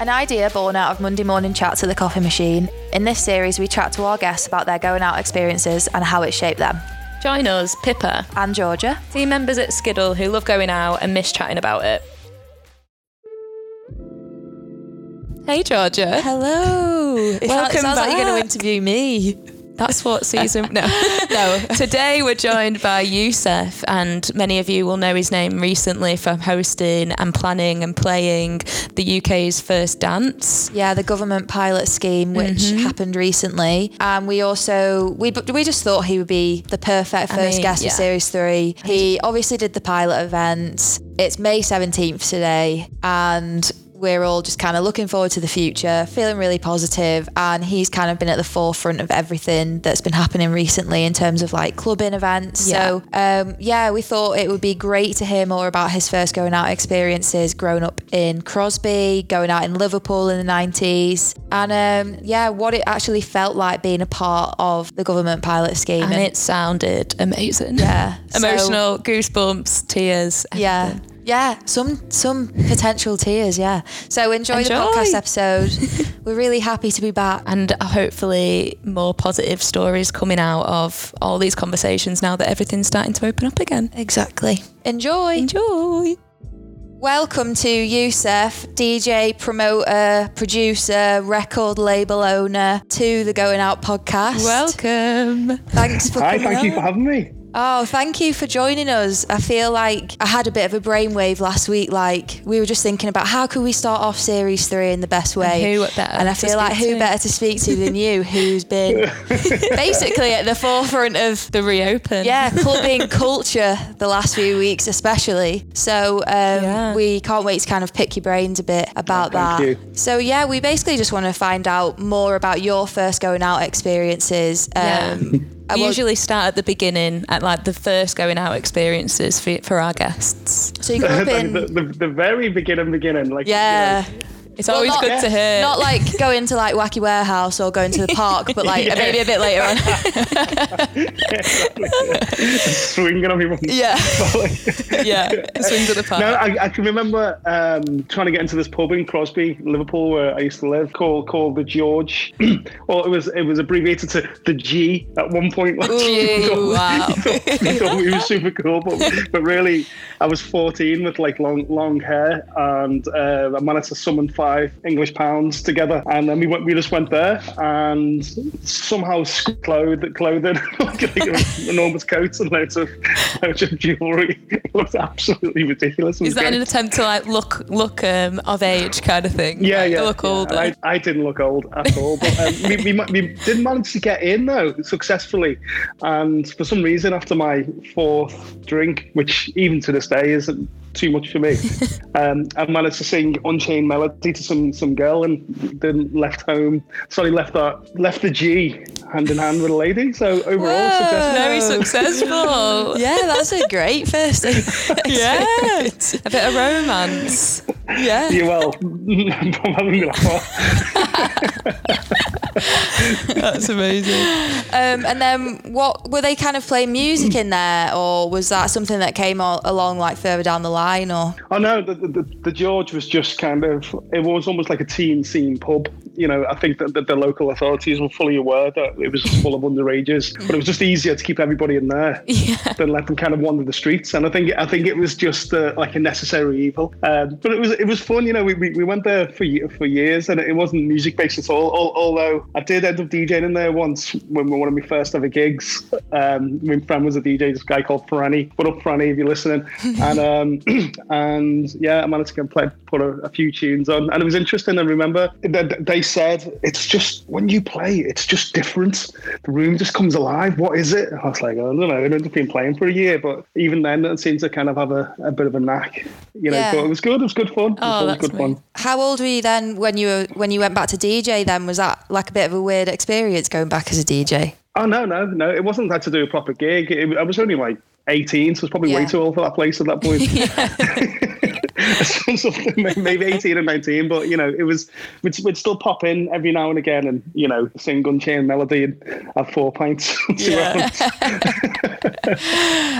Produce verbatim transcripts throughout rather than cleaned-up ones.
An idea born out of Monday morning chats at the coffee machine. In this series, we chat to our guests about their going out experiences and how it shaped them. Join us, Pippa and Georgia, team members at Skiddle who love going out and miss chatting about it. Hey, Georgia. Hello. Welcome back. It sounds like you're going to interview me. That's what season... No. no. Today we're joined by Youssef, and many of you will know his name recently from hosting and planning and playing the U K's first dance. Yeah, the government pilot scheme, which mm-hmm. happened recently. And um, we also... We we just thought he would be the perfect first I mean, guest yeah. for Series three. He obviously did the pilot event. It's May seventeenth today, and... we're all just kind of looking forward to the future, feeling really positive, and he's kind of been at the forefront of everything that's been happening recently in terms of like clubbing events. Yeah. So um, yeah, we thought it would be great to hear more about his first going out experiences, growing up in Crosby, going out in Liverpool in the nineties, and um, yeah, what it actually felt like being a part of the government pilot scheme. And, and it sounded amazing. Yeah. Emotional, so, goosebumps, tears, everything. Yeah. Yeah, some some potential tears, yeah. So enjoy, enjoy. the podcast episode. We're really happy to be back. And hopefully more positive stories coming out of all these conversations now that everything's starting to open up again. Exactly. Enjoy. Enjoy. Welcome to Youssef, D J, promoter, producer, record label owner, to the Going Out Podcast. Welcome. Thanks for Hi, coming Hi, thank on. you for having me. Oh, thank you for joining us. I feel like I had a bit of a brainwave last week. Like, we were just thinking about how could we start off Series three in the best way. And who better? And I feel like who to? better to speak to than you, who's been basically at the forefront of the reopen. Yeah, clubbing culture the last few weeks especially. So um, yeah. we can't wait to kind of pick your brains a bit about oh, that. You. So yeah, we basically just want to find out more about your first going out experiences. Um, yeah. We usually start at the beginning, at like the first going out experiences for, for our guests. So you grew up in... the, the, the very beginning, beginning. Like, yeah. You know, it's well, always not, good yeah. to hear. Not like going to like Wacky Warehouse or going to the park, but like yeah. maybe a bit later on. yeah, exactly, yeah. Swinging on everyone. Yeah. yeah. Swings at the park. No, I, I can remember um, trying to get into this pub in Crosby, Liverpool, where I used to live, called called the George. or it was it was abbreviated to the G at one point. Like, Ooh, thought, wow. I thought, thought we were super cool, but, but really, I was fourteen with like long long hair, and uh, I managed to summon five English pounds together, and then we went. We just went there, and somehow clothed, clothing, enormous coats and loads of loads of jewellery. It looked absolutely ridiculous. Is that great. An attempt to like look look um, of age kind of thing? Yeah, like, yeah. Look yeah. older. I, I didn't look old at all, but um, we, we, we did manage to get in though successfully. And for some reason, after my fourth drink, which even to this day isn't too much for me, um, I managed to sing Unchained Melody to some some girl, and then left home. Sorry, left that left the G hand in hand with a lady. So overall, Whoa, successful. Very successful. Yeah, that's a great first experience. Yeah, a bit of romance. Yeah. Yeah, well, I'm having that. That's amazing. Um, and then, what were they kind of playing music in there, or was that something that came all, along like further down the line? Line or oh no the, the the George was just kind of, it was almost like a teen scene pub, you know. I think that the, the local authorities were fully aware that it was full of underages, but it was just easier to keep everybody in there yeah. than let them kind of wander the streets. And I think I think it was just uh, like a necessary evil, uh, but it was it was fun, you know. We, we, we went there for for years, and it wasn't music based at all, all although I did end up DJing in there once when one of my first ever gigs. Um, my friend was a D J, this guy called Franny. What up, Franny, if you're listening? And um and yeah, I managed to go and play, put a, a few tunes on, and it was interesting. I remember that they said, it's just when you play, it's just different, the room just comes alive. What is it? I was like, I don't know, I've been playing for a year, but even then it seems to kind of have a, a bit of a knack, you know. Yeah. But it was good, it was good fun. Oh, it was good fun. How old were you then when you were when you went back to D J then? Was that like a bit of a weird experience going back as a D J? Oh no no no it wasn't like to do a proper gig. It, I was only like eighteen, so it's probably yeah. way too old for that place at that point. Maybe eighteen or nineteen, but you know, it was we'd, we'd still pop in every now and again, and you know, sing Unchained Melody and have four pints. Yeah.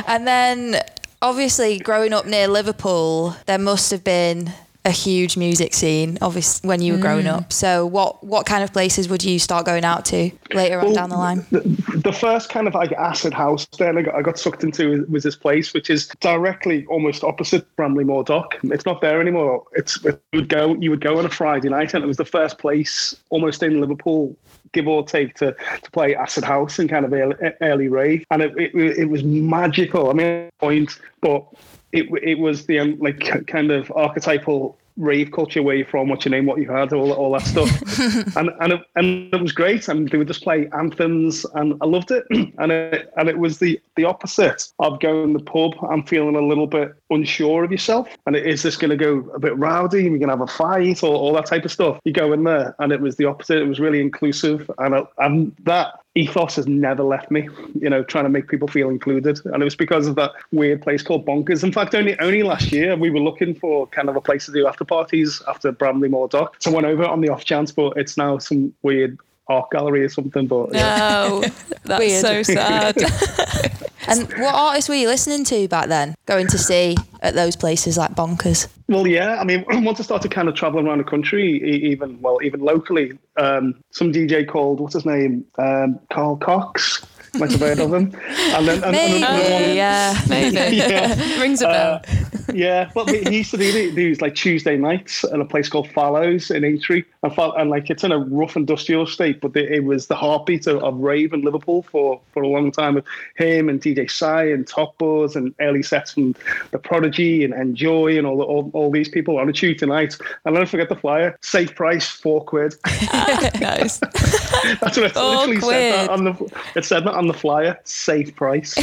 And then obviously growing up near Liverpool, there must have been a huge music scene, obviously, when you were mm. growing up. So what, what kind of places would you start going out to later well, on down the line? The, the first kind of like acid house then I got, I got sucked into was this place, which is directly almost opposite Bramley Moore Dock. It's not there anymore. It's it would go, you would go on a Friday night, and it was the first place almost in Liverpool, give or take, to, to play acid house and kind of early, early rave. And it, it it was magical. I mean, point, but it it was the um, like kind of archetypal rave culture, where you're from, what your name, what you had, all all that stuff, and and it, and it was great. And they would just play anthems, and I loved it. And it and it was the the opposite of going to the pub and feeling a little bit unsure of yourself. And it, is this going to go a bit rowdy? Are we going to have a fight, or all that type of stuff? You go in there, and it was the opposite. It was really inclusive, and I, and that ethos has never left me, you know, trying to make people feel included. And it was because of that weird place called Bonkers. In fact, only only last year we were looking for kind of a place to do after parties after Bramley Moore Dock. So I went over on the off chance, but it's now some weird art gallery or something. But yeah. No, that's weird. So sad. And what artists were you listening to back then, going to see at those places like Bonkers? Well, yeah, I mean, once I started kind of traveling around the country, even, well, even locally, um, some D J called, what's his name? Um, Carl Cox. Might have heard of him. And then and, maybe, and one, yeah, maybe. Yeah. Rings a bell. Uh, yeah, but he used to do these like Tuesday nights at a place called Fallows in Aintree. And, and like it's in a rough industrial state, but it was the heartbeat of, of rave in Liverpool for, for a long time. Him and D J Sy and Top Buzz and early sets from The Prodigy and, and Joy and all, all all these people on a Tuesday night. And I don't forget the flyer, safe price, four quid. Nice. That's what it literally said that on the, it said that on the flyer, safe price.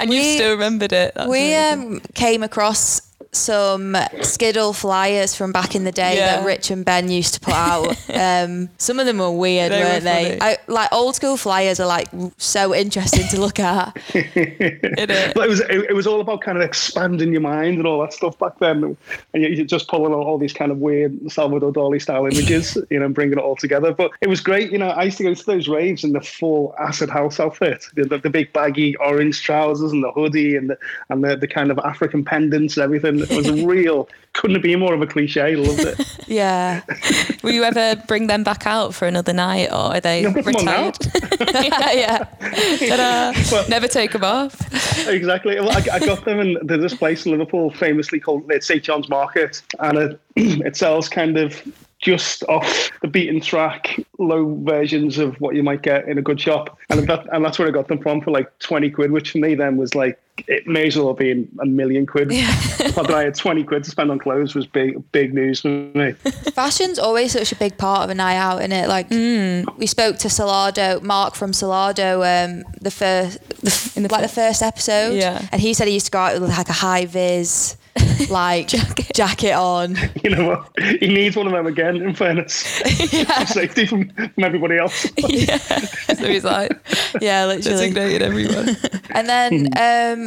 And we, you still remembered it. That's we um, came across some Skiddle flyers from back in the day, yeah, that Rich and Ben used to put out. Um, some of them were weird, they weren't were they? I, like old school flyers are like so interesting to look at. It is. But it was it, it was all about kind of expanding your mind and all that stuff back then, and you're just pulling out all these kind of weird Salvador Dali style images, you know, and bringing it all together. But it was great, you know. I used to go to those raves in the full acid house outfit, the, the, the big baggy orange trousers and the hoodie and the, and the, the kind of African pendants and everything. It was real. Couldn't have been more of a cliche. Loved it. Yeah. Will you ever bring them back out for another night, or are they no, retired? yeah. yeah. Ta-da. Well, never take them off. Exactly. Well, I, I got them in this place in Liverpool, famously called St John's Market, and it, it sells kind of just off the beaten track, low versions of what you might get in a good shop. And, that, and that's where I got them from for like twenty quid, which for me then was like, it may as well have been a million quid. Yeah. But I had twenty quid to spend on clothes was big, big news for me. Fashion's always such a big part of a night out, isn't it? Like mm. we spoke to Solardo, Mark from Solardo, um, the first, the, in the like first. the first episode, yeah. And he said he used to go out with like a high vis, like jacket. jacket on. You know what? He needs one of them again. In fairness, yeah. Safety from, from everybody else. Yeah. So he's like, yeah, literally designated everyone. And then.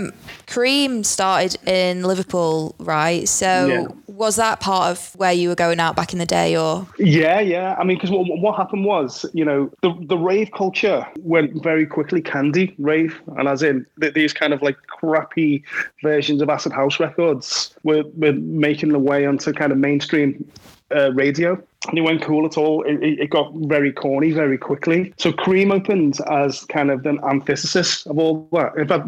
Um, Cream started in Liverpool, right? So yeah. Was that part of where you were going out back in the day, or? Yeah, yeah. I mean, because what, what happened was, you know, the, the rave culture went very quickly candy rave, and as in th- these kind of like crappy versions of acid house records were, were making their way onto kind of mainstream uh, radio. And it weren't cool at all. It, it got very corny very quickly. So Cream opened as kind of an antithesis of all that. In fact,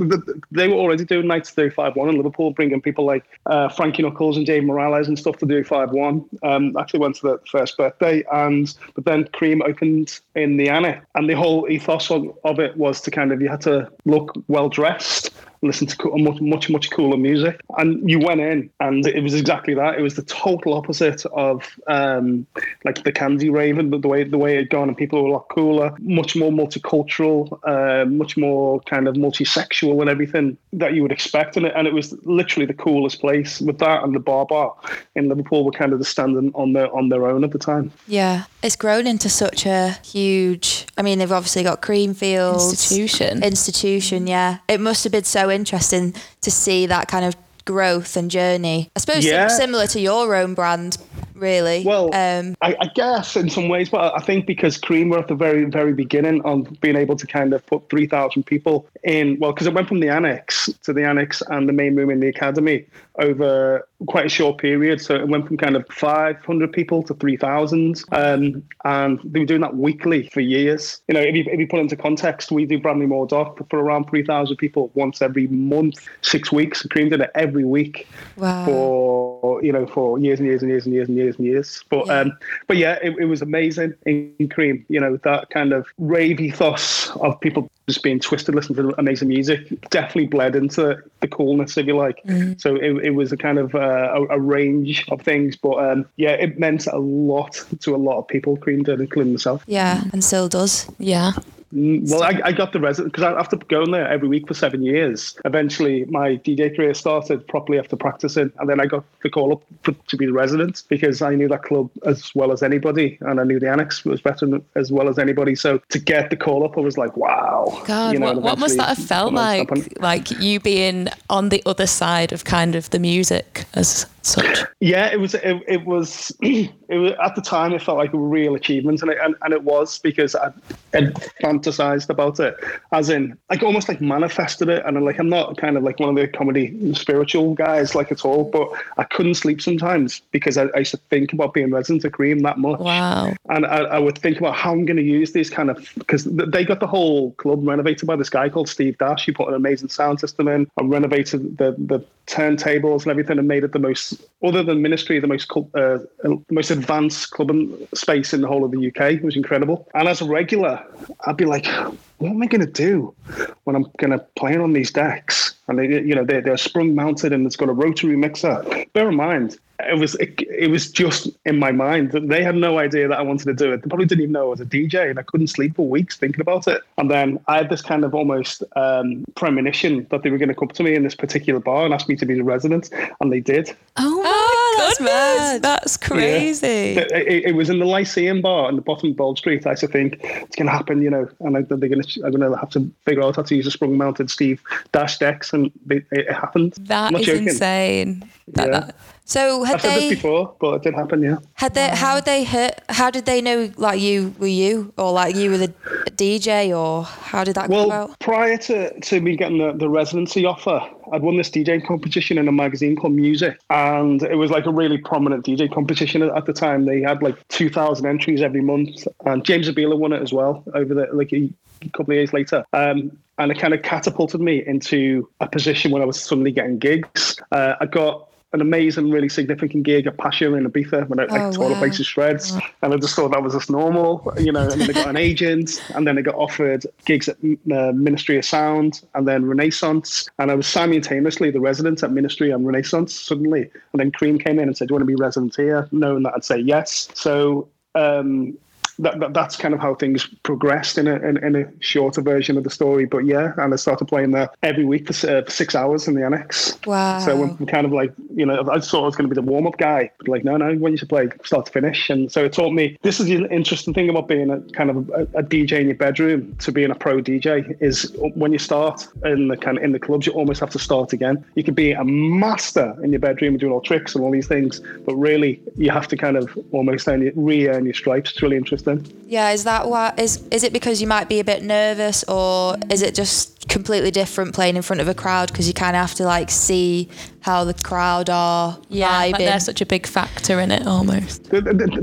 they were already doing nights thirty-five one in Liverpool, bringing people like uh, Frankie Knuckles and Dave Morales and stuff to do five one. Um, actually went to the first birthday, and but then Cream opened in the Anna, and the whole ethos of, of it was to kind of, you had to look well dressed, listen to co- much, much, much cooler music, and you went in, and it was exactly that. It was the total opposite of. Um, like the candy raven, the way the way it had gone, and people were a lot cooler, much more multicultural, uh, much more kind of multi-sexual and everything that you would expect in it. And it was literally the coolest place with that, and the bar bar in Liverpool were kind of the standing on their on their own at the time. Yeah, it's grown into such a huge, I mean, they've obviously got Creamfields. Institution. Institution, yeah. It must have been so interesting to see that kind of growth and journey. I suppose yeah. similar to your own brand, really. Well, um, I, I guess in some ways, but I think because Cream were at the very, very beginning of being able to kind of put three thousand people in, well, because it went from the annex to the annex and the main room in the academy over quite a short period. So it went from kind of five hundred people to three thousand. Um, and they were doing that weekly for years. You know, if you, if you put it into context, we do Bramley Moore Dock for around three thousand people once every month, six weeks. Cream did it every week. Wow. For, you know, for years and years and years and years and years and years. But yeah, um, but yeah, it, it was amazing in, in Cream, you know, that kind of rave ethos of people just being twisted, listening to amazing music, definitely bled into the coolness, if you like. Mm. So it, it was a kind of uh, a, a range of things. But um, yeah, it meant a lot to a lot of people, Cream did, including myself. Yeah, and still does. Yeah. Well, I, I got the resident because after going there every week for seven years, eventually my D J career started properly after practicing, and then I got the call up for, to be the resident because I knew that club as well as anybody, and I knew the annex was better as well as anybody. So to get the call up, I was like, wow. God, you know, what, what must that have felt like? Like you being on the other side of kind of the music as such. Yeah, it was. It, it was. It was at the time. It felt like a real achievement, and it, and, and it was because I. I fantasized about it, as in like almost like manifested it. And like I'm not kind of like one of the comedy spiritual guys like at all, but I couldn't sleep sometimes because I, I used to think about being resident at Cream that much. Wow. And I, I would think about how I'm going to use these kind of, because they got the whole club renovated by this guy called Steve Dash. He put an amazing sound system in and renovated the the turntables and everything and made it the most, other than Ministry, the most uh, most advanced clubbing space in the whole of the U K. It was incredible. And as a regular, I'd be like, what am I going to do when I'm going to play on these decks? And they, you know, they're, they're sprung mounted and it's got a rotary mixer. Bear in mind, it was it, it was just in my mind. They had no idea that I wanted to do it. They probably didn't even know I was a D J, and I couldn't sleep for weeks thinking about it. And then I had this kind of almost um, premonition that they were going to come to me in this particular bar and ask me to be the resident, and they did. Oh, oh my that's mad. That's crazy. Yeah. It, it, it was in the Lyceum bar in the bottom of Bold Street. I used to think it's going to happen, you know, and I, they're going to I'm going to have to figure out how to use a sprung-mounted Steve Dash decks, and they, it happened. That is joking. Insane. That, yeah. that. So had I've said they, this before, but it did happen, yeah. Had they? How had they hit? How did they know? Like you were you, or like you were the D J, or how did that well, come about? Well, prior to, to me getting the, the residency offer, I'd won this D J competition in a magazine called Music, and it was like a really prominent D J competition at, at the time. They had like two thousand entries every month, and James Abela won it as well over the like a couple of years later. Um, and it kind of catapulted me into a position where I was suddenly getting gigs. Uh, I got an amazing, really significant gig at Pasha in Ibiza when I, oh, I tore wow. the place to shreds. Wow. And I just thought that was just normal, you know, and then I got an agent, and then I got offered gigs at uh, Ministry of Sound and then Renaissance. And I was simultaneously the resident at Ministry and Renaissance suddenly. And then Cream came in and said, do you want to be resident here? Knowing that I'd say yes. So, um, That, that that's kind of how things progressed in a in, in a shorter version of the story. But yeah, and I started playing there every week for, uh, for six hours in the annex. Wow. So I'm kind of like, you know, I thought I was going to be the warm-up guy, but like, no, no, when you should play start to finish. And so it taught me, this is the interesting thing about being a kind of a, a D J in your bedroom to being a pro D J, is when you start in the kind of in the clubs, you almost have to start again. You can be a master in your bedroom doing all tricks and all these things, but really you have to kind of almost re-earn your stripes. It's really interesting. Yeah, is that why? Is is it because you might be a bit nervous, or is it just completely different playing in front of a crowd because you kind of have to like see how the crowd are? Yeah, like they're such a big factor in it almost.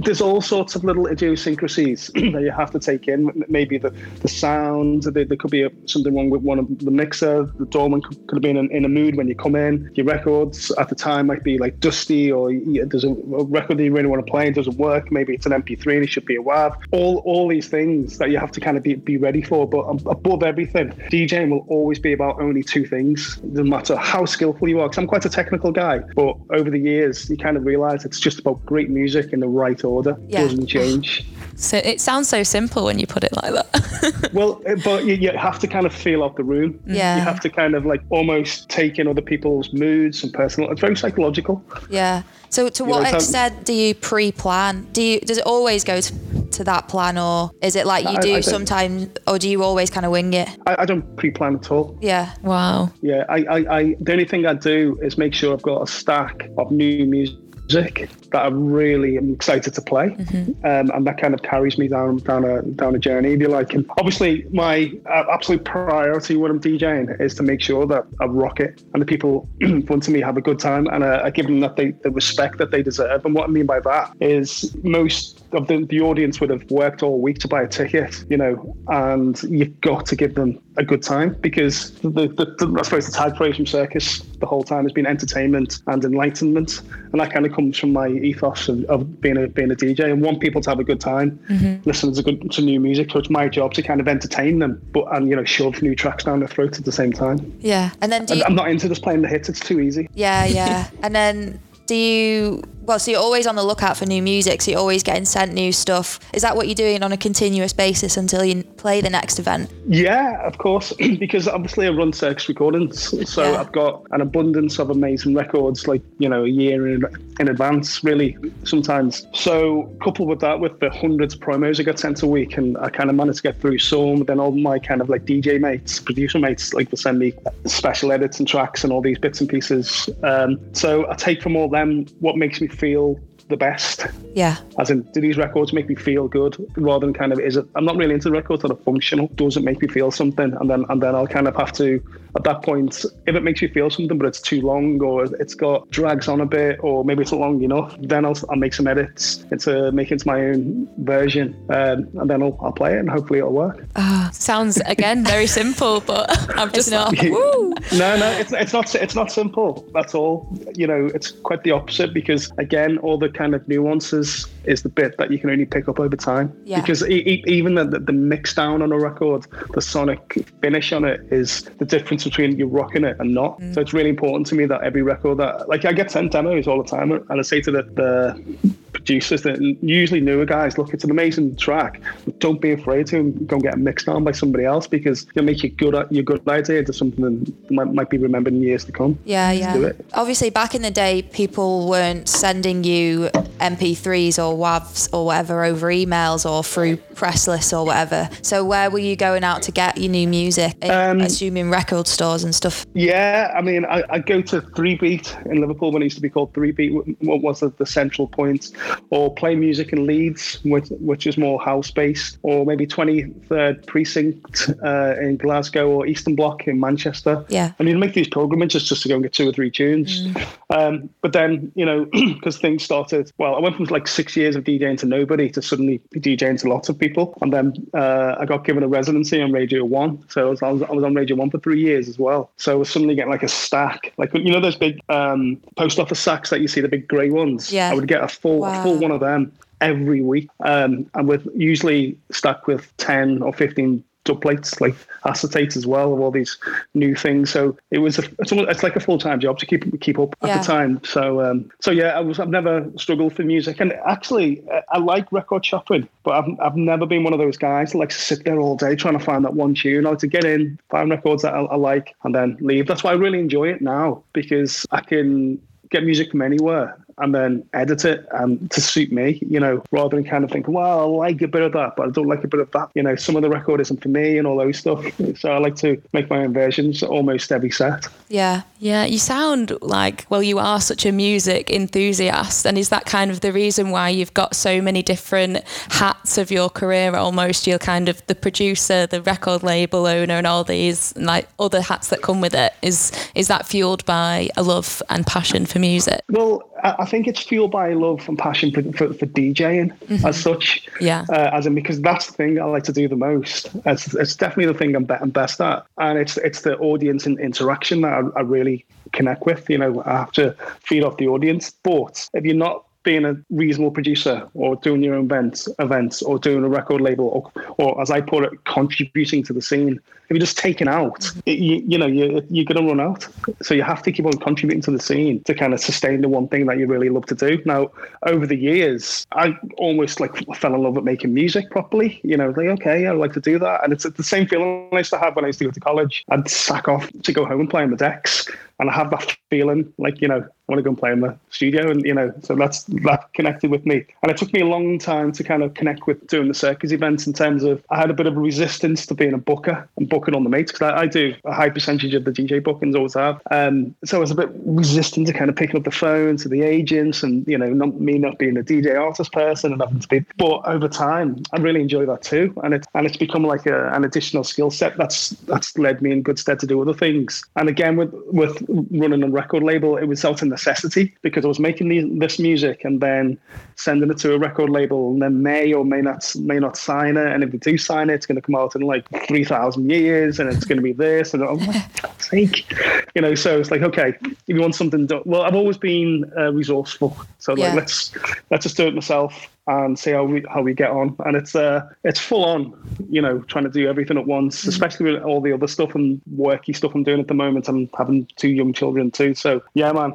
There's all sorts of little idiosyncrasies that you have to take in. Maybe the, the sound, there, there could be a, something wrong with one of the mixer. The doorman could, could have been in, in a mood when you come in. Your records at the time might be like dusty, or yeah, there's a, a record that you really want to play and doesn't work. Maybe it's an M P three and it should be a W A V. All all these things that you have to kind of be, be ready for. But above everything, DJing will always be about only two things. It doesn't matter how skillful you are, because I'm quite a technical guy, but over the years you kind of realise it's just about great music in the right order. Yeah. It doesn't change. So it sounds so simple when you put it like that. Well, but you, you have to kind of feel out the room. Yeah. You have to kind of like almost take in other people's moods and personal. It's very psychological. Yeah. So to you what know, extent do you pre-plan? Do you does it always go to, to that plan, or is it like you I, do I sometimes, or do you always kind of wing it? I, I don't pre-plan at all. Yeah. Wow. Yeah. I, I, I the only thing I do is make sure I've got a stack of new music music that I really am excited to play, mm-hmm. um, and that kind of carries me down down a down a journey, if you like. And obviously, my uh, absolute priority when I'm DJing is to make sure that I rock it, and the people in front of me have a good time, and I, I give them that they, the respect that they deserve. And what I mean by that is most of the, the audience would have worked all week to buy a ticket, you know, and you've got to give them a good time, because the, the, the, I suppose the tag phrase from Circus the whole time has been entertainment and enlightenment, and that kind of comes from my ethos of, of being a being a D J. And want people to have a good time, mm-hmm. listen to good to new music, so it's my job to kind of entertain them, but and you know shove new tracks down their throat at the same time. Yeah, and then do you... I'm not into just playing the hits; it's too easy. Yeah, yeah, and then. Do you, well, so you're always on the lookout for new music, so you're always getting sent new stuff. Is that what you're doing on a continuous basis until you play the next event? Yeah, of course, because obviously I run Circus Recordings, so yeah. I've got an abundance of amazing records, like, you know, a year in, in advance, really, sometimes. So coupled with that, with the hundreds of promos I got sent a week, and I kind of managed to get through some, but then all my kind of like D J mates, producer mates, like will send me special edits and tracks and all these bits and pieces. Um, so I take from all that Um, what makes me feel the best. Yeah. As in, do these records make me feel good? Rather than kind of, is it? I'm not really into records that are functional. Does it make me feel something? And then, and then I'll kind of have to, at that point, if it makes you feel something, but it's too long, or it's got drags on a bit, or maybe it's not long enough, then I'll, I'll make some edits into make it my own version, um, and then I'll, I'll play it, and hopefully it'll work. Ah, oh, sounds again very simple, but I'm just not. not woo. No, no, it's it's not it's not simple at all. You know, it's quite the opposite, because again, all the kind of nuances is the bit that you can only pick up over time. Yeah. Because e- e- even the, the mix down on a record, the sonic finish on it is the difference between you rocking it and not. Mm. So it's really important to me that every record that, like, I get sent demos all the time, and I say to the, the producers, that usually newer guys, look, it's an amazing track. Don't be afraid to go and get it mixed down by somebody else, because you'll make your good your good idea to something that might, might be remembered in years to come. Yeah, yeah. Do it. Obviously, back in the day, people weren't sending you M P threes or W A Vs or whatever over emails or through press lists or whatever. So where were you going out to get your new music? Um, assuming record stores and stuff. Yeah, I mean, I, I go to three beat in Liverpool, when it used to be called three beat, what was the, the central point, or play music in Leeds, which, which is more house-based, or maybe twenty-third Precinct uh, in Glasgow, or Eastern Bloc in Manchester. Yeah. And you'd make these pilgrimages just to go and get two or three tunes. Mm. Um, but then, you know, because things started, well, I went from like six years of DJing to nobody to suddenly DJing to lots of people. And then uh, I got given a residency on Radio One. So I was, I was on Radio One for three years as well. So I was suddenly getting like a stack. Like, you know, those big um, post office sacks that you see, the big grey ones? Yeah. I would get a full, wow. a full one of them every week. Um, and with usually stacked with ten or fifteen dub plates, like acetates as well, of all these new things. So it was a, it's, almost, it's like a full-time job to keep keep up at yeah. the time. So um, so yeah, I was I've never struggled for music, and actually I like record shopping, but I've I've never been one of those guys that likes to sit there all day trying to find that one tune. I like to get in, find records that I, I like, and then leave. That's why I really enjoy it now, because I can get music from anywhere and then edit it um, to suit me, you know, rather than kind of think, well, I like a bit of that, but I don't like a bit of that. You know, some of the record isn't for me and all those stuff. So I like to make my own versions almost every set. Yeah, yeah. You sound like, well, you are such a music enthusiast. And is that kind of the reason why you've got so many different hats of your career almost? You're kind of the producer, the record label owner, and all these like other hats that come with it. Is, is that fueled by a love and passion for music? Well, I I think it's fueled by love and passion for, for, for DJing, mm-hmm. as such. Yeah. Uh, as in, because that's the thing I like to do the most. It's, it's definitely the thing I'm, be- I'm best at, and it's it's the audience and interaction that I, I really connect with. You know, I have to feed off the audience. But if you're not being a reasonable producer, or doing your own events, events, or doing a record label, or, or as I put it, contributing to the scene, if you're just taken out, mm-hmm. it, you, you know, you, you're going to run out. So you have to keep on contributing to the scene to kind of sustain the one thing that you really love to do. Now, over the years, I almost like fell in love with making music properly. You know, like, okay, I like to do that. And it's the same feeling I used to have when I used to go to college. I'd sack off to go home and play on the decks. And I have that feeling, like, you know, I want to go and play in the studio. And, you know, so that's that connected with me. And it took me a long time to kind of connect with doing the circus events in terms of I had a bit of a resistance to being a booker and booking on the mates, because I, I do a high percentage of the D J bookings, always have. Um, so I was a bit resistant to kind of picking up the phone to the agents and, you know, not me not being a D J artist person and having to be. But over time, I really enjoy that too. And, it, and it's become like a, an additional skill set that's that's led me in good stead to do other things. And again, with, with running a record label, it was out of necessity, because I was making these, this music and then sending it to a record label, and then may or may not may not sign it, and if they do sign it, it's going to come out in like three thousand years, and it's going to be this, and I'm like, for God's sake, you know. So it's like, okay, if you want something done, well, I've always been uh, resourceful, so yeah. like let's let's just do it myself and see how we how we get on. And it's uh it's full on, you know, trying to do everything at once, mm-hmm. especially with all the other stuff and worky stuff I'm doing at the moment. I'm having two young children too, so yeah, man.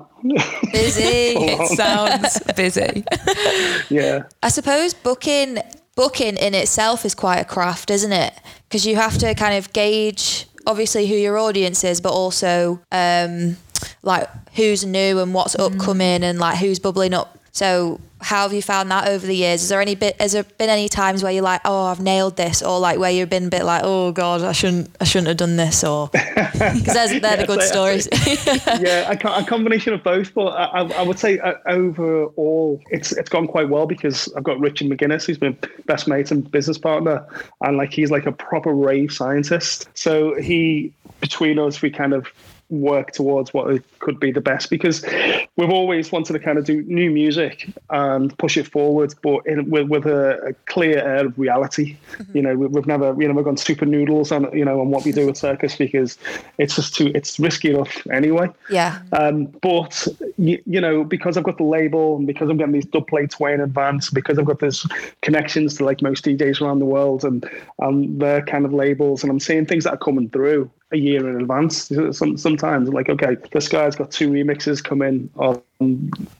Busy. It sounds busy. Yeah. I suppose booking booking in itself is quite a craft, isn't it? Because you have to kind of gauge, obviously, who your audience is, but also um like who's new and what's mm. upcoming and like who's bubbling up. So how have you found that over the years? Is there any bit? Has there been any times where you're like, "Oh, I've nailed this," or like where you've been a bit like, "Oh God, I shouldn't, I shouldn't have done this," or because they're, they're yeah, the good so, stories. yeah, a, a combination of both, but I, I would say uh, overall, it's it's gone quite well, because I've got Richard McGuinness, who's my best mate and business partner, and like he's like a proper rave scientist. So he, between us, we kind of work towards what could be the best, because we've always wanted to kind of do new music and push it forward, but in, with, with a, a clear air of reality. Mm-hmm. You know, we, we've never you know we've gone super noodles on you know on what we do with circus, because it's just too it's risky enough anyway. Yeah. Um, but you, you know, because I've got the label and because I'm getting these dub plates way in advance, because I've got these connections to like most D Js around the world and um their kind of labels, and I'm seeing things that are coming through a year in advance. Some, sometimes like, okay, this guy's got two remixes come in on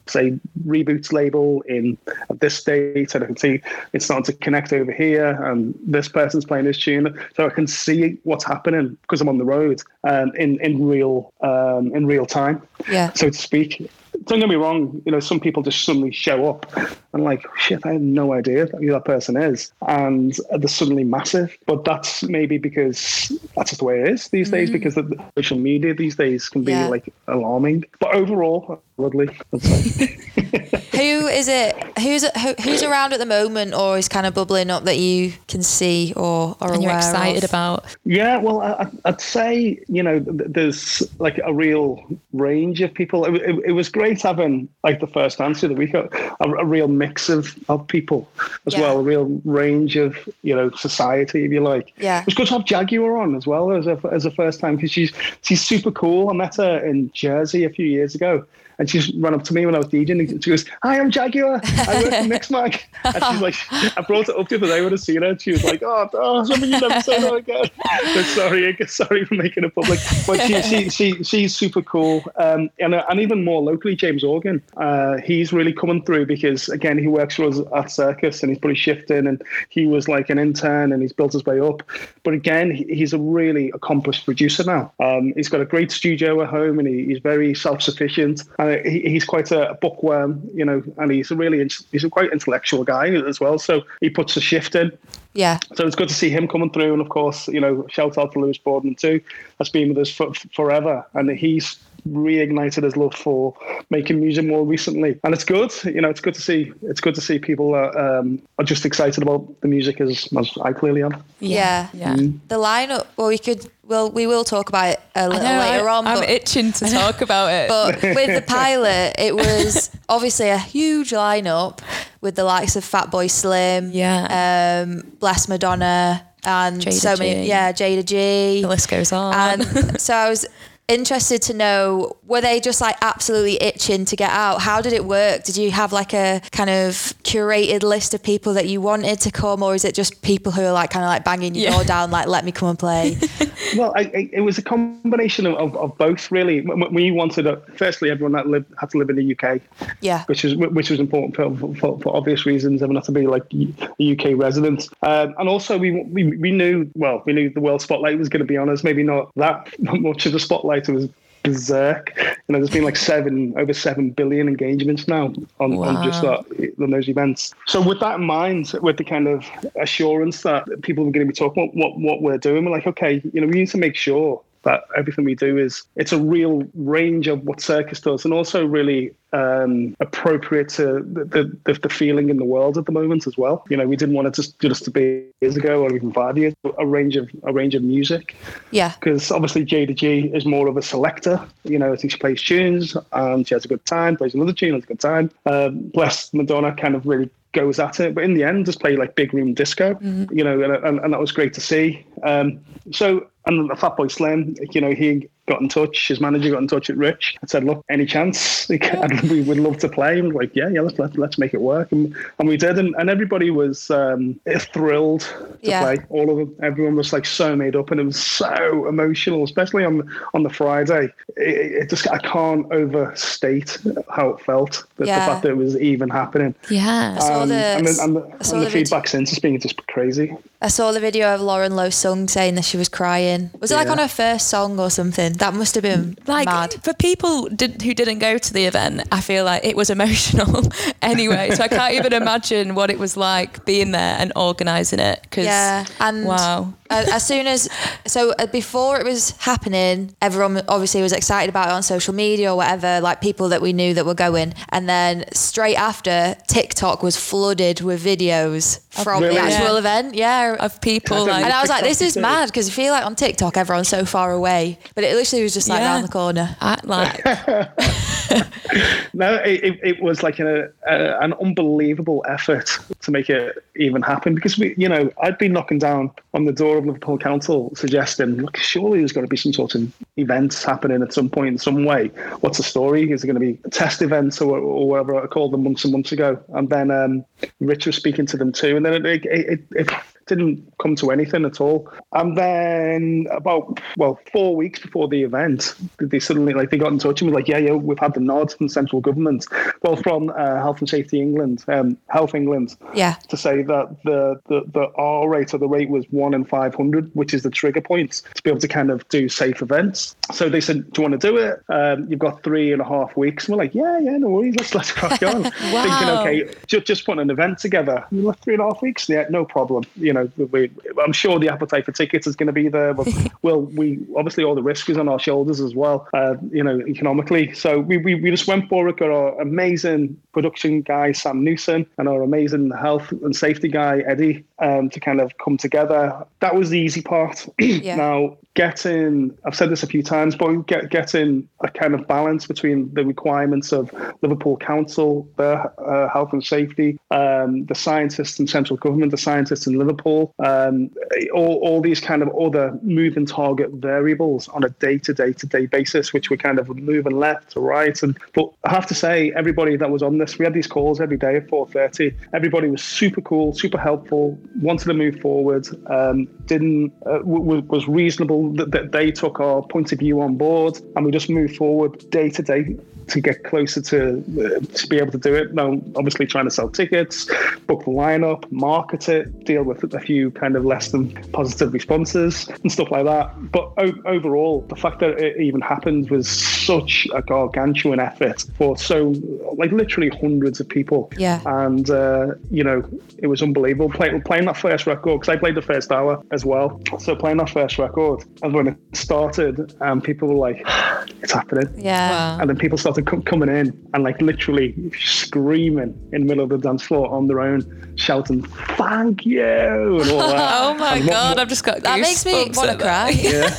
say Reboot's label in at this date, and I can see it's starting to connect over here, and this person's playing this tune, so I can see what's happening because I'm on the road um, in in real um, in real time, yeah, so to speak. Don't get me wrong, you know, some people just suddenly show up and like, shit, I had no idea who that person is, and they're suddenly massive. But that's maybe because that's just the way it is these mm-hmm. days, because the social media these days can be yeah. like alarming. But overall, lovely. Who is it? Who's who, who's around at the moment, or is kind of bubbling up that you can see or are and aware you're excited of? about? Yeah, well, I, I'd say you know there's like a real range of people. It, it, it was great having like the first answer that we got a, a real mix of, of people as yeah. well, a real range of you know society, if you like. Yeah, it was good to have Jaguar on as well as a as a first time, because she's she's super cool. I met her in Jersey a few years ago. And she ran up to me when I was DJing and she goes, "Hi, I'm Jaguar. I work in Mixmag." And she's like, I brought it up the other day when I seen her. And she was like, oh, oh something you never say that again. But sorry, sorry for making it public. But she, she, she, she's super cool. Um, and, and even more locally, James Organ, uh, he's really coming through because, again, he works for us at Circus and he's pretty shifting. And he was like an intern and he's built his way up. But again, he's a really accomplished producer now. Um, he's got a great studio at home and he, he's very self-sufficient. And he, he's quite a bookworm, you know, and he's a really, he's a quite intellectual guy as well. So he puts the shift in. Yeah. So it's good to see him coming through. And of course, you know, shout out to Lewis Boardman too. That's been with us for, forever. And he's reignited his love for making music more recently, and it's good. You know, it's good to see. It's good to see people uh, um, are just excited about the music as, as I clearly am. Yeah, yeah. Mm. The lineup. Well, we could. Well, we will talk about it a little know, later I, on. I'm but, itching to talk about it. But with the pilot, it was obviously a huge lineup with the likes of Fatboy Slim. Yeah. Um, Bless Madonna and Jada so G. many. Yeah, Jada G. The list goes on. And so I was interested to know, were they just like absolutely itching to get out? How did it work? Did you have like a kind of curated list of people that you wanted to come, or is it just people who are like kind of like banging your yeah. door down like, let me come and play? Well, I, I, it was a combination of, of, of both really. We wanted a, firstly everyone that lived had to live in the U K, yeah, which is which was important for, for, for obvious reasons. Everyone had to be like a U K resident, um, and also we, we we knew well we knew the world spotlight was going to be on us. Maybe not that much of the spotlight. It was berserk. You know, there's been like seven over seven billion engagements now on, wow. on just that, on those events. So with that in mind, with the kind of assurance that people are going to be talking about what, what we're doing, we're like, okay, you know, we need to make sure that everything we do is, it's a real range of what Circus does, and also really um, appropriate to the, the the feeling in the world at the moment as well. You know, we didn't want it just just to be years ago or even five years, a range of a range of music. Yeah. Because obviously J D G is more of a selector. You know, she plays tunes, and she has a good time, plays another tune, has a good time. Um, Bless Madonna kind of really goes at it, but in the end just play like big room disco, mm-hmm. you know, and, and, and that was great to see. Um, so, and Fatboy Slim, you know, he got in touch, his manager got in touch with Rich and said, look, any chance? Like, yeah. and we would love to play. And like, yeah, yeah, let's, let's, let's make it work. And, and we did. And, and everybody was um, thrilled to yeah. play. All of them. Everyone was like so made up, and it was so emotional, especially on on the Friday. It, it just, I can't overstate how it felt, that yeah. the fact that it was even happening. Yeah. Um, the, and the, and the, and the feedback since has been just crazy. I saw the video of Lauren Lowe's song saying that she was crying. Was it yeah. like on her first song or something? That must have been like mad. For people did, who didn't go to the event, I feel like it was emotional anyway. So I can't even imagine what it was like being there and organising it. Cause, yeah. And wow. As soon as, so before it was happening, everyone obviously was excited about it on social media or whatever, like people that we knew that were going. And then straight after, TikTok was flooded with videos from really? the actual yeah. event. Yeah, of people. Like, and I was TikTok like, this is mad, because I feel like on TikTok, everyone's so far away. But it literally was just like yeah. round the corner. I, like... No, it, it was like an, uh, an unbelievable effort to make it even happen, because we, you know, I'd been knocking down on the door of Liverpool Council suggesting, look, surely there's got to be some sort of events happening at some point in some way. What's the story? Is it going to be test events or, or whatever I called them months and months ago? And then um, Rich was speaking to them too, and then it, it, it, it didn't come to anything at all. And then about well four weeks before the event, they suddenly like they got in touch and was like, yeah, yeah, we've had the nod from central government, well, from uh, Health and Safety England, um, Health England, yeah, to say that the the, the R rate or the rate was one in five hundred, which is the trigger point to be able to kind of do safe events. So they said, do you want to do it? Um, you've got three and a half weeks. And we're like, yeah, yeah, no worries, let's let's crack on. Wow. Thinking, okay, just just put an event together. You left three and a half weeks. Yeah, no problem. You You know, we, I'm sure the appetite for tickets is going to be there, but well, we obviously all the risk is on our shoulders as well, uh, you know, economically. So we, we, we just went for it. Got our amazing production guy Sam Newson and our amazing health and safety guy Eddie um, to kind of come together. That was the easy part. yeah. Now, getting, I've said this a few times, but get, getting a kind of balance between the requirements of Liverpool Council, the uh, health and safety, um, the scientists in central government, the scientists in Liverpool. Um, all, all these kind of other moving target variables on a day-to-day-to-day basis, which were kind of moving left to right. And but I have to say, everybody that was on this, we had these calls every day at four thirty. Everybody was super cool, super helpful, wanted to move forward, um, didn't uh, w- was reasonable that, that they took our point of view on board, and we just moved forward day-to-day to get closer to, uh, to be able to do it. Now, obviously trying to sell tickets, book the lineup, market it, deal with it, a few kind of less than positive responses and stuff like that. But o- overall, the fact that it even happened was such a gargantuan effort for so, like, literally hundreds of people. Yeah. And, uh, you know, it was unbelievable. Play- playing that first record, because I played the first hour as well. So playing that first record, and when it started, um, people were like, it's happening. Yeah. Wow. And then people started com- coming in and, like, literally screaming in the middle of the dance floor on their own, shouting, thank you. Oh my and god! What, I've just got that makes me want to cry. Yeah,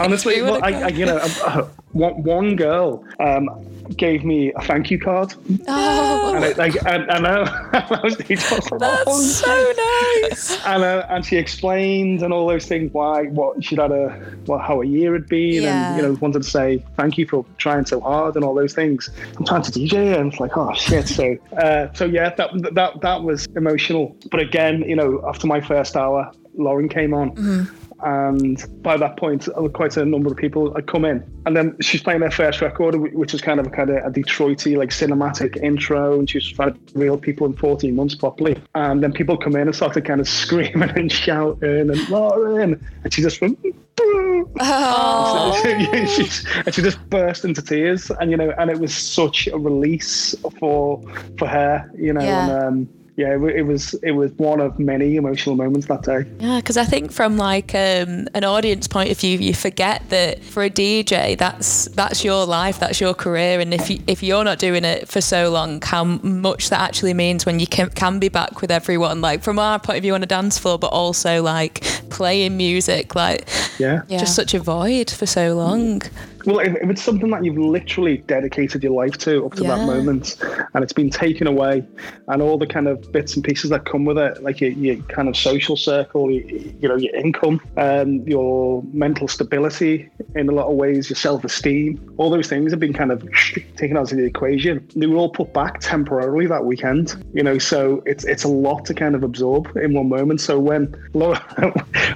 honestly, well, I, I, you know, I, I, one, one girl um, gave me a thank you card. Oh, and I, like, and, and I, I was like, that's so nice. And uh, and she explained and all those things why what she'd had a well how a year had been yeah. and you know wanted to say thank you for trying so hard and all those things. I'm trying to D J and it's like oh shit. So uh, so yeah, that that that was emotional. But again, you know, after my first hour, Lauren came on. Mm-hmm. And by that point, quite a number of people had come in. And then she's playing her first record, which is kind of a, kind of a Detroit-y, like, cinematic intro. And she was trying to reel people in fourteen months properly. And then people come in and started kind of screaming and shouting and Lauren. And she just went, boom. Oh. And she just burst into tears, and you know, and it was such a release for for her, you know. Yeah. And, um, yeah, it was it was one of many emotional moments that day. Yeah, because I think from like um, an audience point of view, you forget that for a D J, that's that's your life, that's your career, and if you, if you're not doing it for so long, how much that actually means when you can, can be back with everyone, like from our point of view on a dance floor, but also like playing music, like yeah, just yeah. such a void for so long. Well, if it's something that you've literally dedicated your life to up to yeah. that moment, and it's been taken away, and all the kind of bits and pieces that come with it, like your, your kind of social circle, you, you know, your income, um, your mental stability in a lot of ways, your self-esteem, all those things have been kind of taken out of the equation. They were all put back temporarily that weekend, you know, so it's it's a lot to kind of absorb in one moment. So when Laura,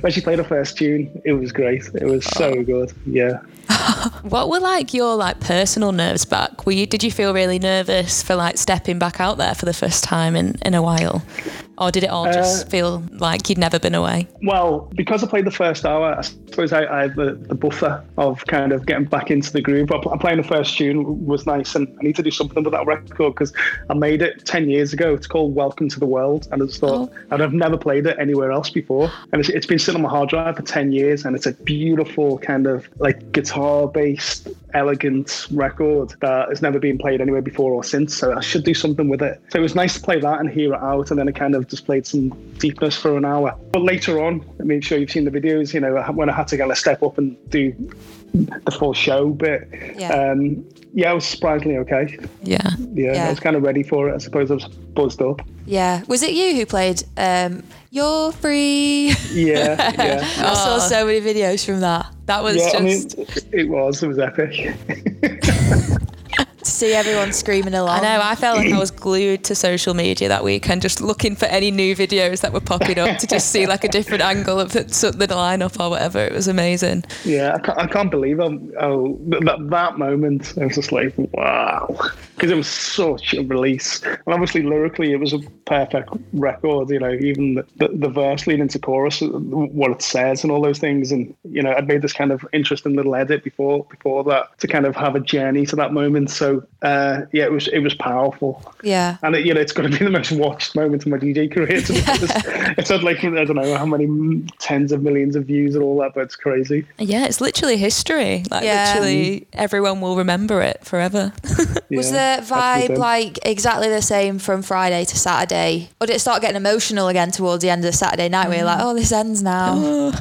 when she played her first tune, it was great. It was so good. Yeah. What were like your like personal nerves back? Were you did you feel really nervous for like stepping back out there for the first time in, in a while? Or did it all just uh, feel like you'd never been away? Well, because I played the first hour, I suppose I, I had the, the buffer of kind of getting back into the groove. But playing the first tune was nice, and I need to do something with that record because I made it ten years ago. It's called Welcome to the World, and I just thought, oh. and I've never played it anywhere else before. And it's, it's been sitting on my hard drive for ten years, and it's a beautiful kind of like guitar-based, elegant record that has never been played anywhere before or since. So I should do something with it. So it was nice to play that and hear it out, and then it kind of just played some deepness for an hour. But later on, I mean, I'm sure you've seen the videos, you know, when I had to kind of step up and do the full show bit. Yeah. Um, yeah, I was surprisingly okay. Yeah. yeah. Yeah, I was kind of ready for it. I suppose I was buzzed up. Yeah. Was it you who played um, You're Free? Yeah. yeah. I saw so many videos from that. That was yeah, just... I mean, it was. It was epic. To see everyone screaming along. I know, I felt like I was glued to social media that weekend, just looking for any new videos that were popping up to just see like a different angle of the, the lineup or whatever. It was amazing. Yeah, I can't, I can't believe I'm, oh, that, that moment, I was just like, wow. Because it was such a release. And obviously, lyrically, it was a perfect record, you know, even the, the, the verse leading to chorus, what it says and all those things. And, you know, I'd made this kind of interesting little edit before before that to kind of have a journey to that moment. So Uh, yeah, it was it was powerful. Yeah, and it, you know, it's going to be the most watched moment in my D J career. To yeah. It's had like, I don't know how many tens of millions of views and all that, but it's crazy. Yeah, it's literally history. Like yeah. literally, everyone will remember it forever. Yeah, was the vibe like exactly the same from Friday to Saturday, or did it start getting emotional again towards the end of Saturday night? Mm. Where you're like, oh, this ends now. Oh.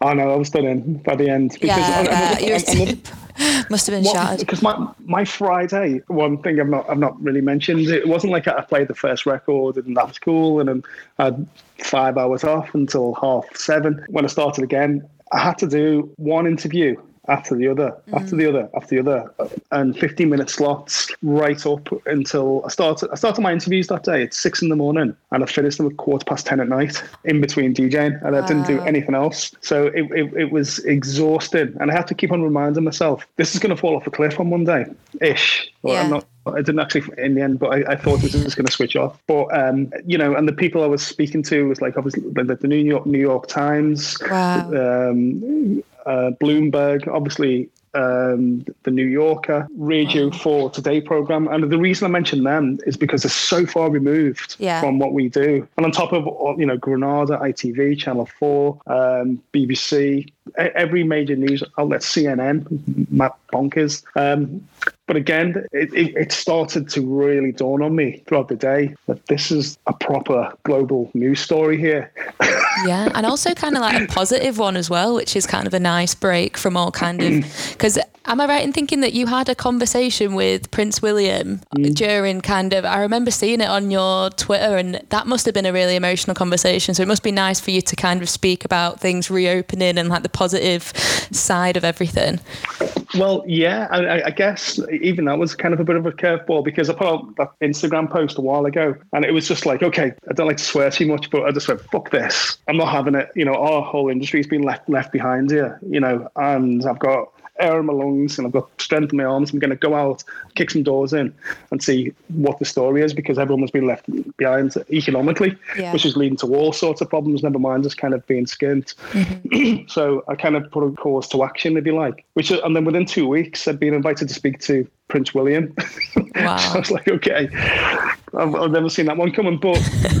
Oh no, I was done in by the end. Because yeah, I, I, I, I, I, must have been what, shattered. Because my, my Friday, one thing I've not I've not really mentioned, it wasn't like I played the first record and that was cool, and then I had five hours off until half seven. When I started again, I had to do one interview after the other, mm. after the other, after the other, and fifteen minute slots right up until I started. I started my interviews that day at six in the morning, and I finished them at quarter past ten at night in between DJing, and wow. I didn't do anything else. So it, it, it was exhausting, and I had to keep on reminding myself, this is going to fall off a cliff on Monday ish. Well, yeah. I'm not, I didn't actually in the end, but I, I thought this was going to switch off. But, um, you know, and the people I was speaking to was like, obviously, the, the New York, New York Times, wow. um, uh, Bloomberg, obviously, um, the New Yorker, Radio wow. Four Today program. And the reason I mentioned them is because they're so far removed yeah. from what we do. And on top of, you know, Granada, I T V, Channel Four, um, B B C, every major news outlet, C N N, Matt Bonkers. Um, but again, it, it, it started to really dawn on me throughout the day that this is a proper global news story here. Yeah, and also kind of like a positive one as well, which is kind of a nice break from all kind of... Because am I right in thinking that you had a conversation with Prince William mm. during kind of... I remember seeing it on your Twitter, and that must have been a really emotional conversation. So it must be nice for you to kind of speak about things reopening and like the positive side of everything. Well, yeah, I, I guess even that was kind of a bit of a curveball, because I put out that Instagram post a while ago, and it was just like, okay, I don't like to swear too much, but I just went, fuck this. I'm not having it. You know, our whole industry's been left left behind here, you know, and I've got air in my lungs and I've got strength in my arms. I'm going to go out, kick some doors in and see what the story is, because everyone has been left behind economically, yeah. which is leading to all sorts of problems, never mind just kind of being skint. Mm-hmm. So I kind of put a cause to action, if you like. Which, and then within two weeks, I'd been invited to speak to Prince William. Wow. So I was like, okay, I've, I've never seen that one coming. But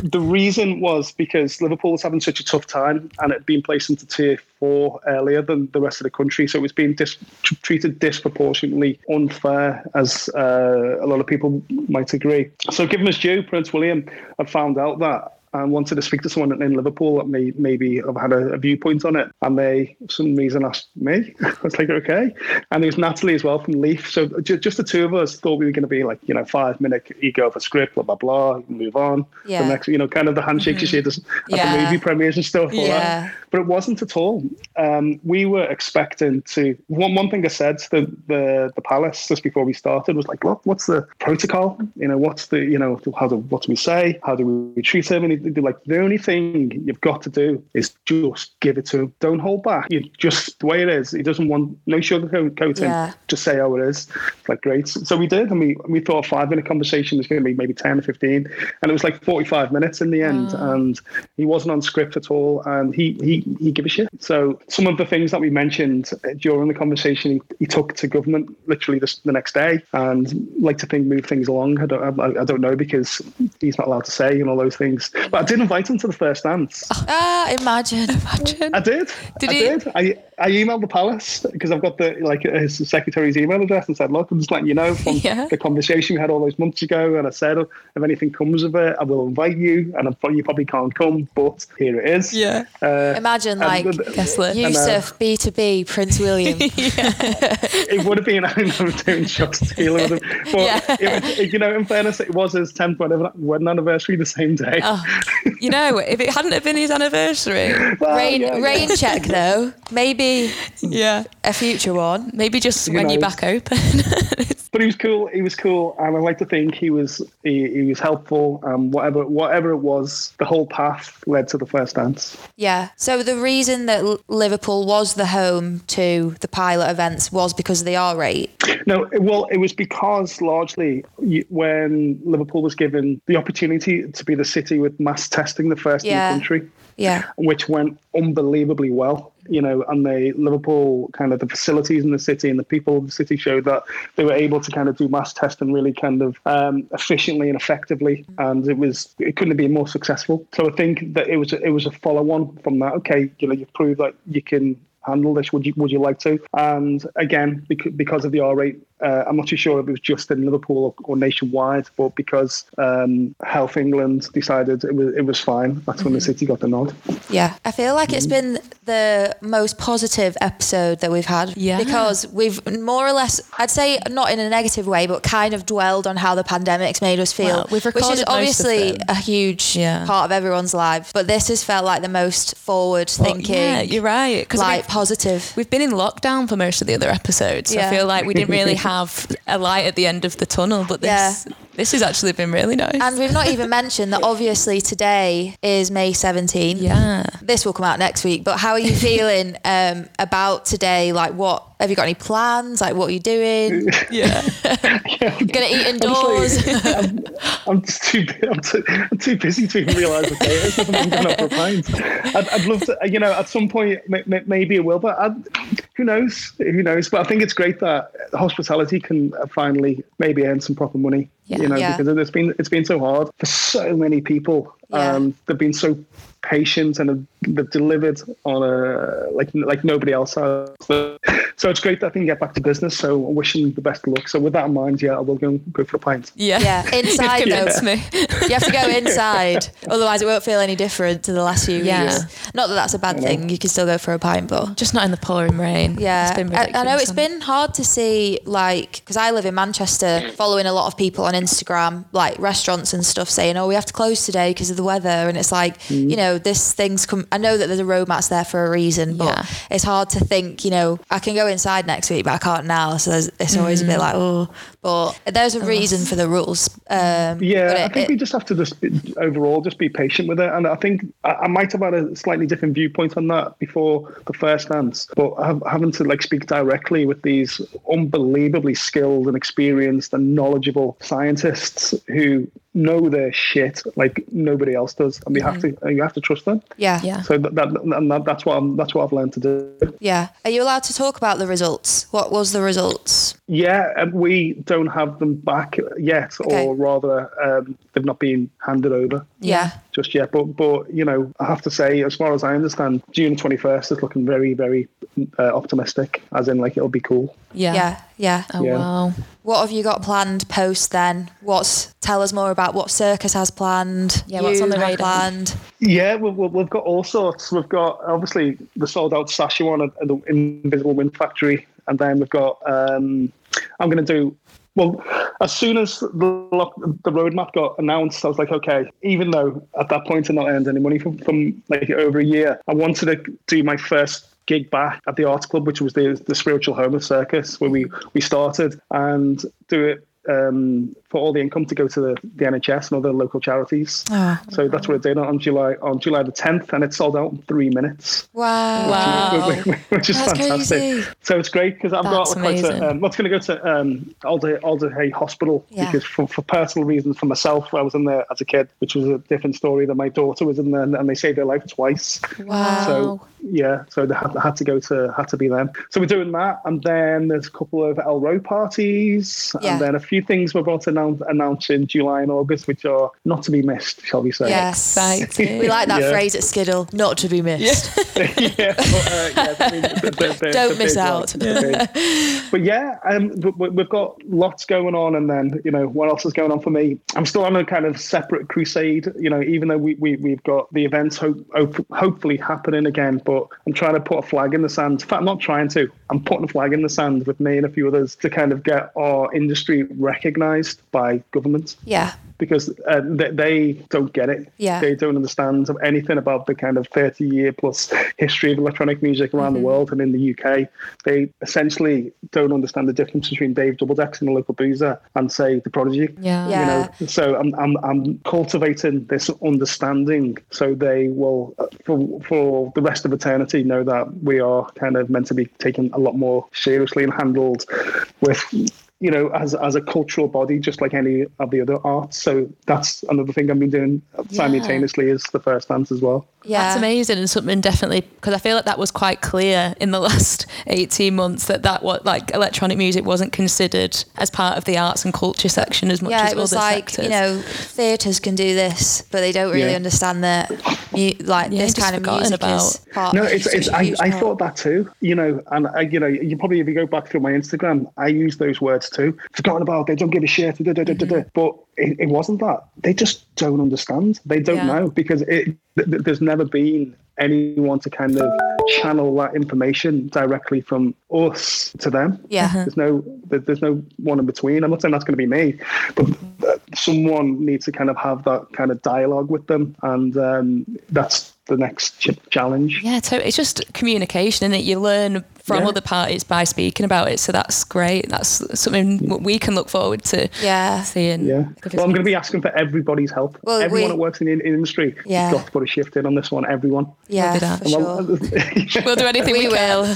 the reason was because Liverpool was having such a tough time and it had been placed into tier four earlier than the rest of the country. So it was being dis- treated disproportionately unfair, as uh, a lot of people might agree. So given his due, Prince William had found out that and wanted to speak to someone in Liverpool that may maybe have had a, a viewpoint on it. And they, for some reason, asked me. I was like, okay. And there was Natalie as well from Leaf. So ju- just the two of us thought we were going to be like, you know, five-minute ego for script, blah, blah, blah, move on. Yeah. The next, you know, kind of the handshakes mm-hmm. you see at yeah. the movie premieres and stuff. Yeah. That. But it wasn't at all. Um, we were expecting to... One one thing I said to the, the, the Palace just before we started was like, what, what's the protocol? You know, what's the, you know, how do, what do we say? How do we treat him? And like, the only thing you've got to do is just give it to him. Don't hold back. You just, the way it is, he doesn't want no sugarcoating. Yeah. Just say how it is. It's like, great. So we did, and we we thought a five minute conversation was going to be maybe ten or fifteen, and it was like forty-five minutes in the end. Mm. And he wasn't on script at all, and he he he gave a shit. So some of the things that we mentioned during the conversation, he, he took to government literally this, the next day, and like to think move things along. I don't I, I don't know, because he's not allowed to say and all those things. But I did invite him to the first dance. Ah, uh, imagine, imagine. I did. Did I he? Did. I, I emailed the Palace, because I've got the like his secretary's email address, and said, look, I'm just letting you know from yeah. the conversation we had all those months ago. And I said, if anything comes of it, I will invite you. And I'm, you probably can't come, but here it is. Yeah. Uh, imagine, like, Kessler. Youssef, B to B, Prince William. It would have been, I know, doing shots to deal with him. But, yeah. it, it, you know, in fairness, it was his tenth wedding anniversary the same day. Oh. You know, if it hadn't have been his anniversary. Well, rain, yeah, yeah. rain check though. Maybe yeah. a future one. Maybe just you when know. You're back open. But he was cool. He was cool, and I like to think he was he, he was helpful. Um, whatever whatever it was, the whole path led to the first dance. Yeah. So the reason that Liverpool was the home to the pilot events was because they are right. No, well, it was because largely when Liverpool was given the opportunity to be the city with mass testing, the first yeah. in the country, yeah, which went unbelievably well. You know, and they Liverpool kind of the facilities in the city and the people of the city showed that they were able to kind of do mass testing really kind of um, efficiently and effectively, and it was it couldn't have been more successful. So I think that it was it was a follow on from that. Okay, you know, you've proved that you can handle this. Would you would you like to? And again, because of the R eight. Uh, I'm not too sure if it was just in Liverpool or, or nationwide, but because um, Health England decided it was it was fine, that's mm-hmm. when the city got the nod. Yeah, I feel like mm-hmm. it's been the most positive episode that we've had yeah. because we've more or less, I'd say not in a negative way, but kind of dwelled on how the pandemic's made us feel, well, we've recorded which is obviously a huge yeah. part of everyone's lives. But this has felt like the most forward thinking. Well, yeah, you're right. Like positive. We've been in lockdown for most of the other episodes. So yeah. I feel like we didn't really have have a light at the end of the tunnel, but this yeah. this has actually been really nice. And we've not even mentioned that obviously today is May seventeenth. Yeah. This will come out next week, but how are you feeling um, about today? Like, what have you got any plans? Like, what are you doing? Yeah. yeah. You're going to eat indoors? I'm, I'm just too, I'm too, I'm too busy to even realise the day. There's nothing going on for a pint. I'd, I'd love to, you know, at some point, maybe it will, but I'd, who knows? Who knows? But I think it's great that hospitality can finally maybe earn some proper money. Yeah, you know, yeah. because it's been it's been so hard for so many people. Yeah. Um, they've been so patient and have, they've delivered on a like like nobody else has. So it's great that I can get back to business. So I'm wishing the best of luck. So with that in mind, yeah, I will go go for a pint. Yeah, yeah. Inside though, me. You have to go inside. Otherwise, it won't feel any different to the last few yeah. years. Not that that's a bad thing. You can still go for a pint, but just not in the pouring rain. Yeah, it's been ridiculous. I, I know it's been hard to see, like, because I live in Manchester, following a lot of people on Instagram, like restaurants and stuff, saying, "Oh, we have to close today because of the the weather, and it's like, mm. you know, this thing's come. I know that there's a roadmap's there for a reason, but yeah. it's hard to think, you know, I can go inside next week, but I can't now. So there's, it's always mm. a bit like, oh, but there's a reason for the rules. Um, yeah, it, I think it, we just have to just overall just be patient with it. And I think I, I might have had a slightly different viewpoint on that before the first dance, but having to like speak directly with these unbelievably skilled and experienced and knowledgeable scientists who know their shit like nobody else does, and we mm. have to you have to trust them. Yeah, yeah. So that, that and that, that's what I'm, that's what I've learned to do. Yeah. Are you allowed to talk about the results? What was the results? Yeah, and we don't have them back yet, okay. or rather, um, they've not been handed over. Yeah. Just yet, but but you know, I have to say, as far as I understand, June twenty-first is looking very very uh, optimistic, as in like it'll be cool. Yeah. Yeah. Yeah. Oh yeah. Wow. What have you got planned post then? What's tell us more about what Circus has planned. Yeah, you what's on the radar? Planned. Yeah, we've, we've got all sorts. We've got obviously the sold out Sashi one at the Invisible Wind Factory, and then we've got. Um, I'm going to do. Well, as soon as the, lock, the roadmap got announced, I was like, okay, even though at that point I not earned any money from, from like over a year, I wanted to do my first gig back at the Arts Club, which was the, the spiritual home of Circus, where we, we started, and do it um, for all the income to go to the, the N H S and other local charities. Oh, so wow. that's what I did on July on July the tenth, and it sold out in three minutes. Wow, wow. Which, which, which is that's fantastic. Crazy. So it's great because I've that's got quite a, um, what's going to go to um, Alder, Alderhay Hospital yeah. because for, for personal reasons for myself, I was in there as a kid, which was a different story. That my daughter was in there, and, and they saved her life twice. Wow. So, yeah, so they had, they had to go to had to be them. So we're doing that, and then there's a couple of El Row parties, yeah. and then a few things we're about to announce, announce in July and August, which are not to be missed, shall we say? Yes, we like that yeah. phrase at Skiddle, not to be missed. Yeah, don't miss out. Yeah. But yeah, um, we've got lots going on, and then you know what else is going on for me? I'm still on a kind of separate crusade, you know, even though we, we we've got the events hope, hope, hopefully happening again. But But I'm trying to put a flag in the sand. In fact, I'm not trying to. I'm putting a flag in the sand with me and a few others to kind of get our industry recognised by government. Yeah. Because uh, they, they don't get it. Yeah. They don't understand anything about the kind of thirty-year plus history of electronic music around mm-hmm. the world and in the U K. They essentially don't understand the difference between Dave Doubledecks and the local boozer and, say, the Prodigy. Yeah. yeah. You know, so I'm, I'm I'm cultivating this understanding so they will, for for the rest of eternity, know that we are kind of meant to be taken a lot more seriously and handled with... you know, as as a cultural body, just like any of the other arts. So that's another thing I've been doing simultaneously yeah. is the first dance as well. Yeah, that's amazing, and something definitely, because I feel like that was quite clear in the last eighteen months that that what like electronic music wasn't considered as part of the arts and culture section as much yeah, as other sectors. Yeah, it was like, sectors. You know, theatres can do this, but they don't really yeah. understand that mu- like yeah, this kind of music about. Is part no, it's, it's, I, I thought that too, you know, and I, you know, you probably, if you go back through my Instagram, I use those words too. Forgotten about, they don't give a shit, da, da, da, da, da. But it, it wasn't that. They just don't understand. They don't yeah. know, because it, th- there's never been anyone to kind of channel that information directly from us to them. Yeah. Uh-huh. There's no there's no one in between. I'm not saying that's going to be me, but someone needs to kind of have that kind of dialogue with them, and um, that's the next challenge. Yeah, totally. It's just communication, isn't it? You learn from yeah. other parties by speaking about it, so that's great. That's something what we can look forward to yeah. seeing. Yeah. Well, I'm going to be asking for everybody's help. Well, everyone we, that works in the industry, yeah. you've got to put a shift in on this one, everyone. Yeah, we'll do, sure. we'll do anything we, we will.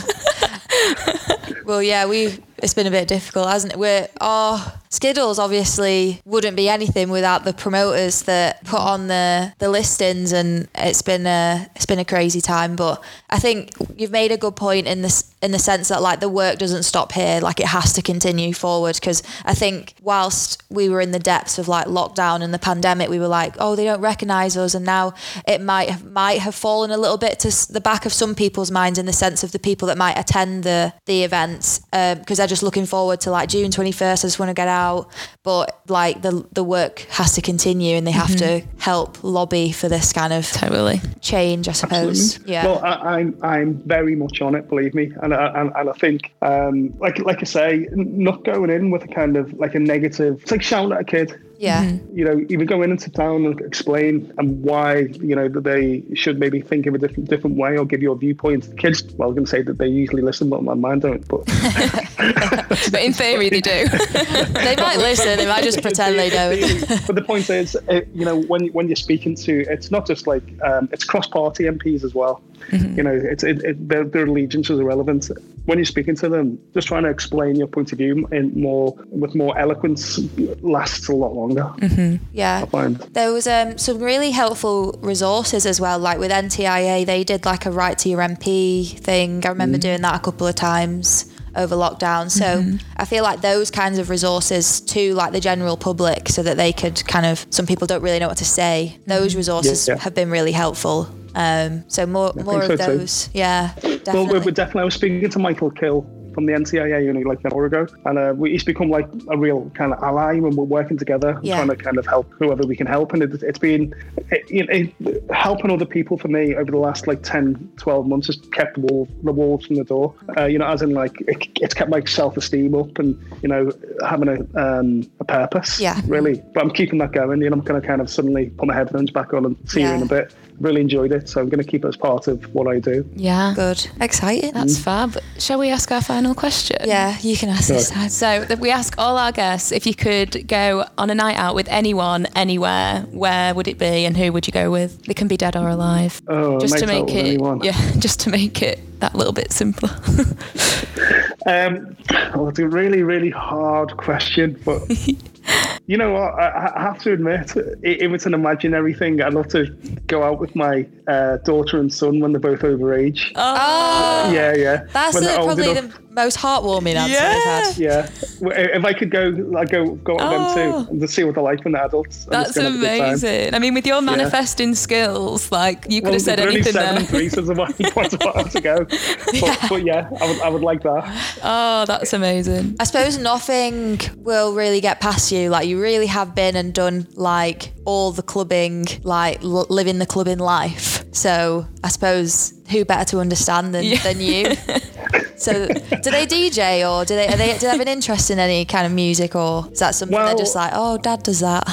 Well, yeah, we. It's been a bit difficult, hasn't it? We're, our Skiddles obviously wouldn't be anything without the promoters that put on the, the listings, and it's been a it's been a crazy time. But I think you've made a good point in this in the sense that like the work doesn't stop here, like it has to continue forward. Because I think whilst we were in the depths of like lockdown and the pandemic, we were like, oh, they don't recognise us, and now it might might have fallen a little bit to the back of some people's minds in the sense of the people that might attend the the events, because um, just looking forward to like June twenty-first. I just want to get out, but like the the work has to continue, and they have mm-hmm. to help lobby for this kind of totally change, I suppose. Absolutely. Yeah. Well, I, I'm I'm very much on it, believe me, and I, and, and I think um, like like I say, not going in with a kind of like a negative. It's like shouting at a kid. Yeah. Mm-hmm. You know, even go in and sit down and explain and why, you know, that they should maybe think of a different different way or give your viewpoint. Kids, well, I'm going to say that they usually listen, but mine don't. But, but in theory, they do. They might listen. They might just pretend they don't. But the point is, it, you know, when when you're speaking to, it's not just like, um, it's cross-party M Ps as well. Mm-hmm. You know, it's it, it, their, their allegiances are relevant. When you're speaking to them, just trying to explain your point of view in more with more eloquence lasts a lot longer. Mm-hmm. Yeah, there was um, some really helpful resources as well, like with N T I A they did like a write to your M P thing. I remember mm. doing that a couple of times over lockdown, so mm-hmm. I feel like those kinds of resources to like the general public, so that they could kind of, some people don't really know what to say, those resources yeah, yeah. have been really helpful. Um, so more, more of so those too. Yeah, definitely. Well, we're, we're definitely I was speaking to Michael Kill from the N C I A only like an hour ago, and uh, we, he's become like a real kind of ally when we're working together, yeah. trying to kind of help whoever we can help, and it, it's been it, it, it, helping other people for me over the last like ten, twelve months has kept the, wolf, the wolves from the door, uh, you know, as in like it, it's kept my self-esteem up and, you know, having a, um, a purpose, yeah. really, but I'm keeping that going, you know, I'm going to kind of suddenly put my headphones back on and see yeah. you in a bit. Really enjoyed it, so I'm going to keep it as part of what I do. Yeah, good, exciting. That's mm. fab. Shall we ask our final question? Yeah, you can ask this time. So we ask all our guests, if you could go on a night out with anyone, anywhere, where would it be, and who would you go with? They can be dead or alive. Oh, just to make it, yeah, just to make it that little bit simpler. um, well, it's a really, really hard question, but. You know what? I, I have to admit, if it's an imaginary thing, I'd love to go out with my uh, daughter and son when they're both overage. Oh, yeah, yeah. That's it, probably enough. The most heartwarming answer I've yeah. had. Yeah, if I could go, I'd go go out with oh. them too and just see what they're like when they're adults. That's amazing. I mean, with your manifesting yeah. skills, like you could well, have said anything there. Only seven there. And three, so I want to go. But yeah, but yeah I, would, I would like that. Oh, that's amazing. I suppose nothing will really get past you. Like you. Really have been and done like all the clubbing, like l- living the clubbing life. So I suppose who better to understand than, yeah. than you? So do they D J or do they, are they do they have an interest in any kind of music, or is that something well, they're just like, oh, Dad does that?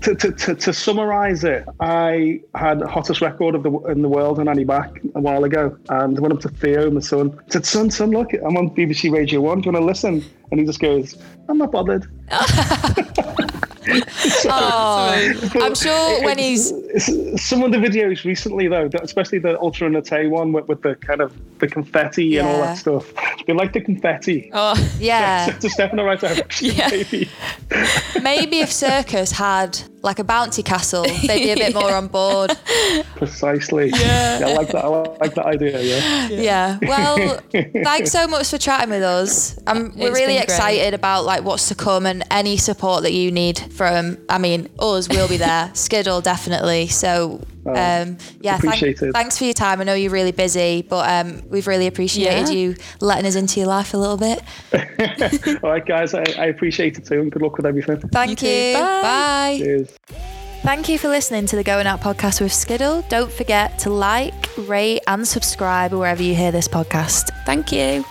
To to to, to summarise it, I had the hottest record of the in the world on Annie Mac a while ago, and went up to Theo, my son. I said, son, son, look, I'm on B B C Radio One. Do you want to listen? And he just goes, I'm not bothered. So, oh, I'm sure when he's some of the videos recently though, especially the Ultra Nate one with, with the kind of the confetti yeah. and all that stuff. They like the confetti. Oh yeah, so, so it's definitely the right direction. Yeah. Maybe. Maybe if Circus had like a bouncy castle, they'd be a bit yeah. more on board. Precisely. Yeah. yeah, I like that. I like that idea. Yeah. Yeah. yeah. Well, thanks so much for chatting with us. I'm, we're really excited great. about like what's to come and any support that you need. From, I mean, us, we'll be there. Skiddle, definitely. So, um, yeah, thank, thanks for your time. I know you're really busy, but um, we've really appreciated yeah. you letting us into your life a little bit. All right, guys, I, I appreciate it too, and good luck with everything. Thank you. you. Bye. Bye. Cheers. Thank you for listening to the Going Out Podcast with Skiddle. Don't forget to like, rate, and subscribe wherever you hear this podcast. Thank you.